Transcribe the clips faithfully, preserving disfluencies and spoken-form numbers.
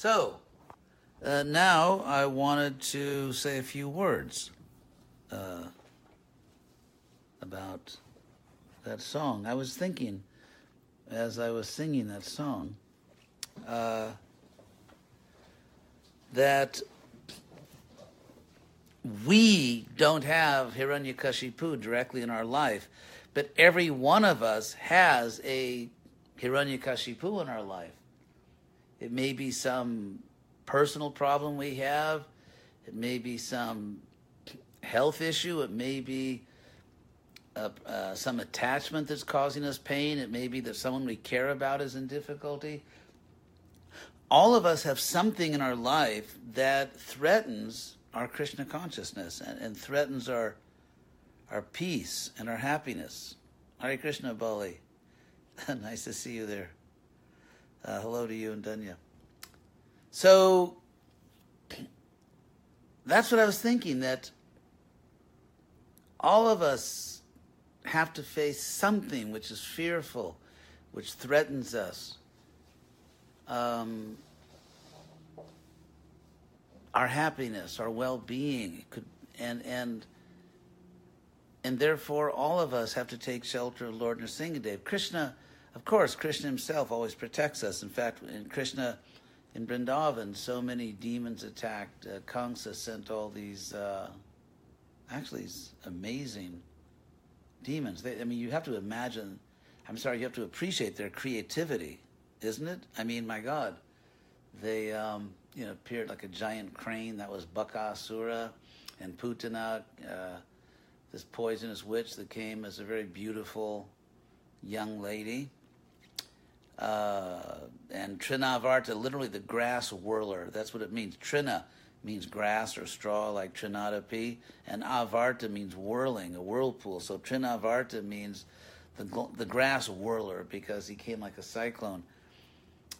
So, uh, now I wanted to say a few words uh, about that song. I was thinking, as I was singing that song, uh, that we don't have Hiranyakashipu directly in our life, but every one of us has a Hiranyakashipu in our life. It may be some personal problem we have. It may be some health issue. It may be a, uh, some attachment that's causing us pain. It may be that someone we care about is in difficulty. All of us have something in our life that threatens our Krishna consciousness and, and threatens our our peace and our happiness. Hare Krishna, Bali. Nice to see you there. Uh, hello to you and Dunya. So, that's what I was thinking, that all of us have to face something which is fearful, which threatens us. Um, our happiness, our well-being, could, and and and therefore all of us have to take shelter of Lord Nrsingadev. Krishna, of course, Krishna himself always protects us. In fact, in Krishna, in Vrindavan, so many demons attacked. Uh, Kamsa sent all these, uh, actually, these amazing demons. They, I mean, you have to imagine, I'm sorry, you have to appreciate their creativity, isn't it? I mean, my God, they um, you know, appeared like a giant crane. That was Bakasura, and Putana, uh, this poisonous witch that came as a very beautiful young lady. Uh, and Trinavarta, literally the grass whirler. That's what it means. Trina means grass or straw, like Trinadapi, and Avarta means whirling, a whirlpool. So Trinavarta means the the grass whirler, because he came like a cyclone.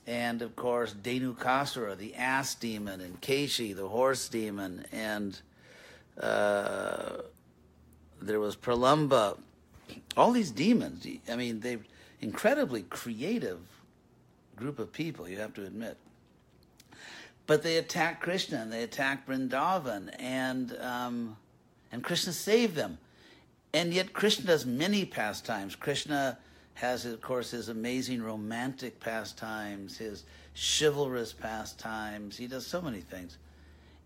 And of course, Dhenukasura, the ass demon, and Keshi, the horse demon, and uh, there was Pralamba. All these demons. I mean, they've incredibly creative group of people, you have to admit. But they attacked Krishna, and they attacked Vrindavan, and um, and Krishna saved them. And yet Krishna does many pastimes. Krishna has, of course, his amazing romantic pastimes, his chivalrous pastimes. He does so many things.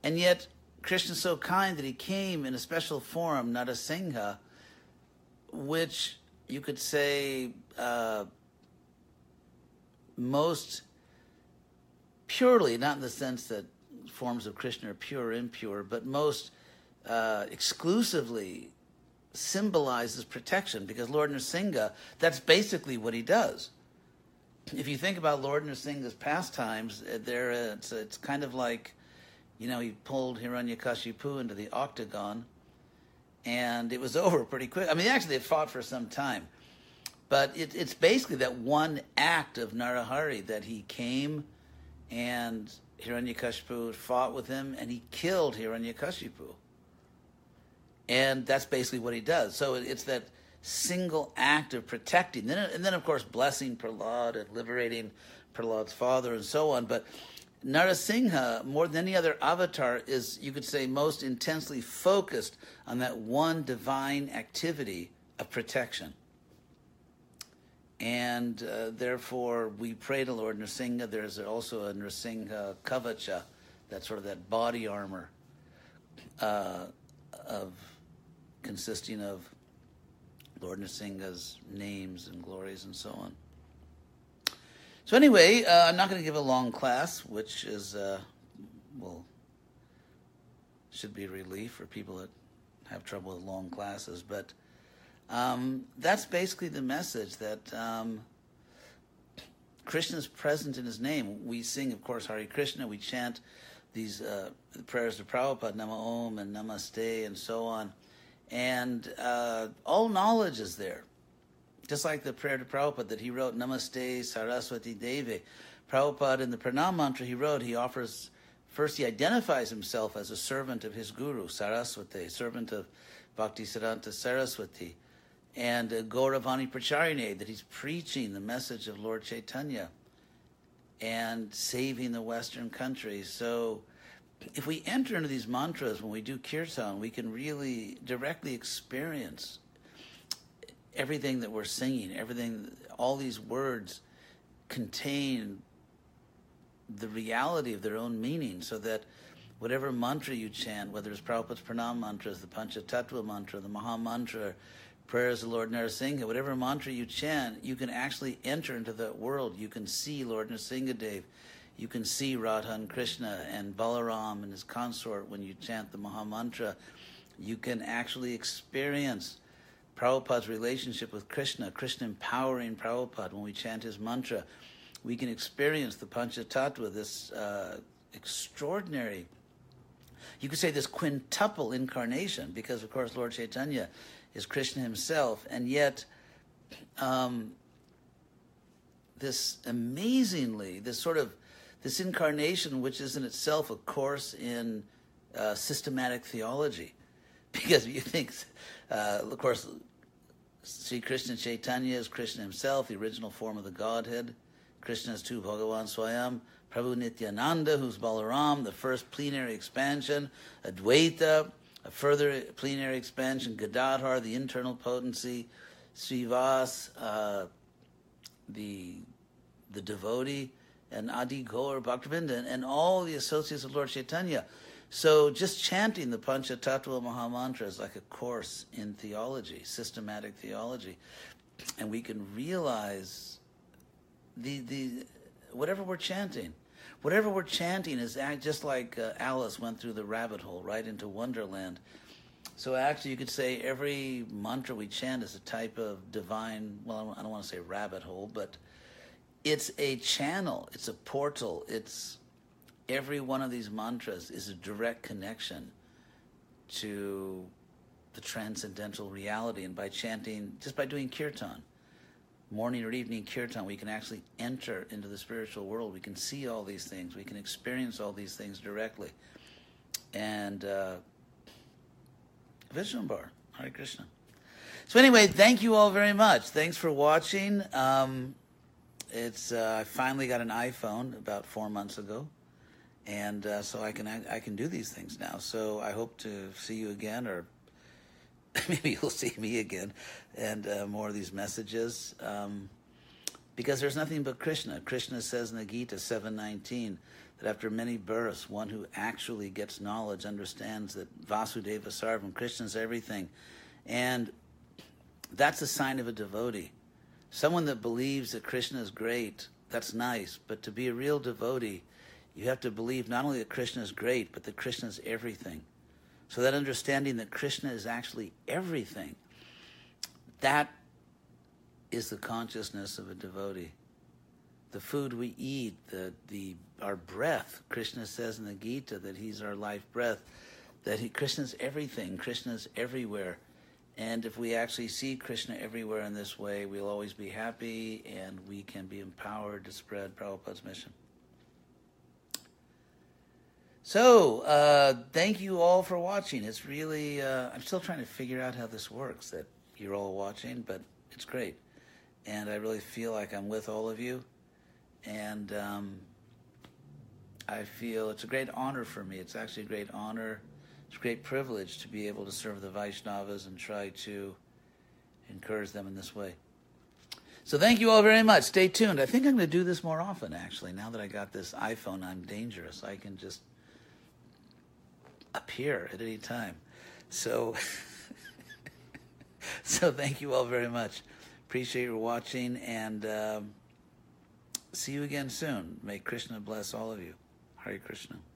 And yet Krishna's so kind that he came in a special form, Narasimha, which you could say uh, most purely, not in the sense that forms of Krishna are pure or impure, but most uh, exclusively symbolizes protection, because Lord Nrsimha, that's basically what he does. If you think about Lord Nrsimha's pastimes, there it's, it's kind of like, you know, he pulled Hiranyakashipu into the octagon, and it was over pretty quick. I mean, actually, they fought for some time. But it, it's basically that one act of Narahari, that he came and Hiranyakashipu fought with him, and he killed Hiranyakashipu. And that's basically what he does. So it, it's that single act of protecting. Then, and then, of course, blessing Prahlad and liberating Prahlad's father and so on. But Narasimha, more than any other avatar, is, you could say, most intensely focused on that one divine activity of protection. And uh, therefore, we pray to Lord Nrsimha. There's also a Nrsimha Kavacha, that sort of that body armor uh, of consisting of Lord Nrsimha's names and glories and so on. So anyway, uh, I'm not going to give a long class, which is, uh, well, should be a relief for people that have trouble with long classes. But um, that's basically the message, that um, Krishna is present in his name. We sing, of course, Hare Krishna. We chant these uh, prayers to Prabhupada, Nama Om and Namaste and so on. And uh, all knowledge is there. Just like the prayer to Prabhupada that he wrote, Namaste Saraswati Devi. Prabhupada, in the Pranam Mantra he wrote, he offers, first he identifies himself as a servant of his guru, Saraswati, servant of Bhaktisiddhanta Saraswati, and uh, Gauravani Pracharine, that he's preaching the message of Lord Chaitanya. and saving the Western countries. So if we enter into these mantras when we do kirtan, we can really directly experience everything that we're singing, everything, all these words contain the reality of their own meaning, so that whatever mantra you chant, whether it's Prabhupada's Pranam mantras, the Panchatattva mantra, the Maha mantra, prayers of Lord Narasimha, whatever mantra you chant, you can actually enter into that world. You can see Lord Narasimhadev. You can see Radha and Krishna and Balaram and his consort when you chant the Maha mantra. You can actually experience Prabhupada's relationship with Krishna, Krishna empowering Prabhupada when we chant his mantra. We can experience the Panchatattva, this uh, extraordinary, you could say this quintuple incarnation, because of course Lord Chaitanya is Krishna himself, and yet um, this amazingly, this sort of, this incarnation which is in itself a course in uh, systematic theology. Because you think, uh, of course, Sri Krishna Chaitanya is Krishna himself, the original form of the Godhead. Krishna's two Bhagavan Swayam, Prabhu Nityananda, who's Balaram, the first plenary expansion, Advaita, a further plenary expansion, Gadadhar, the internal potency, Srivas, uh, the the devotee, and Adi Gaur, Bhaktivinoda, and, and all the associates of Lord Chaitanya. So just chanting the Panchatattva Maha Mantra is like a course in theology, systematic theology. And we can realize the the whatever we're chanting. Whatever we're chanting is just like uh, Alice went through the rabbit hole, right into Wonderland. So actually you could say every mantra we chant is a type of divine, well, I don't want to say rabbit hole, but it's a channel, it's a portal, it's... Every one of these mantras is a direct connection to the transcendental reality. And by chanting, just by doing kirtan, morning or evening kirtan, we can actually enter into the spiritual world. We can see all these things. We can experience all these things directly. And uh, Vishnambar, Hare Krishna. So anyway, thank you all very much. Thanks for watching. Um, it's uh, I finally got an iPhone about four months ago. And uh, so I can I, I can do these things now. So I hope to see you again, or maybe you'll see me again, and uh, more of these messages. Um, because there's nothing but Krishna. Krishna says in the Gita seven nineteen that after many births, one who actually gets knowledge understands that Vasudeva Sarvam, Krishna's everything. And that's a sign of a devotee. Someone that believes that Krishna is great, that's nice. But to be a real devotee, you have to believe not only that Krishna is great, but that Krishna is everything. So that understanding that Krishna is actually everything, that is the consciousness of a devotee. The food we eat, the the our breath, Krishna says in the Gita that he's our life breath, that he, Krishna is everything, Krishna is everywhere. And if we actually see Krishna everywhere in this way, we'll always be happy and we can be empowered to spread Prabhupada's mission. So, uh, thank you all for watching. It's really, uh, I'm still trying to figure out how this works, that you're all watching, but it's great. And I really feel like I'm with all of you. And um, I feel it's a great honor for me. It's actually a great honor. It's a great privilege to be able to serve the Vaishnavas and try to encourage them in this way. So thank you all very much. Stay tuned. I think I'm going to do this more often, actually. Now that I got this iPhone, I'm dangerous. I can just... appear at any time. So so thank you all very much. Appreciate your watching, and um, see you again soon. May Krishna bless all of you. Hare Krishna.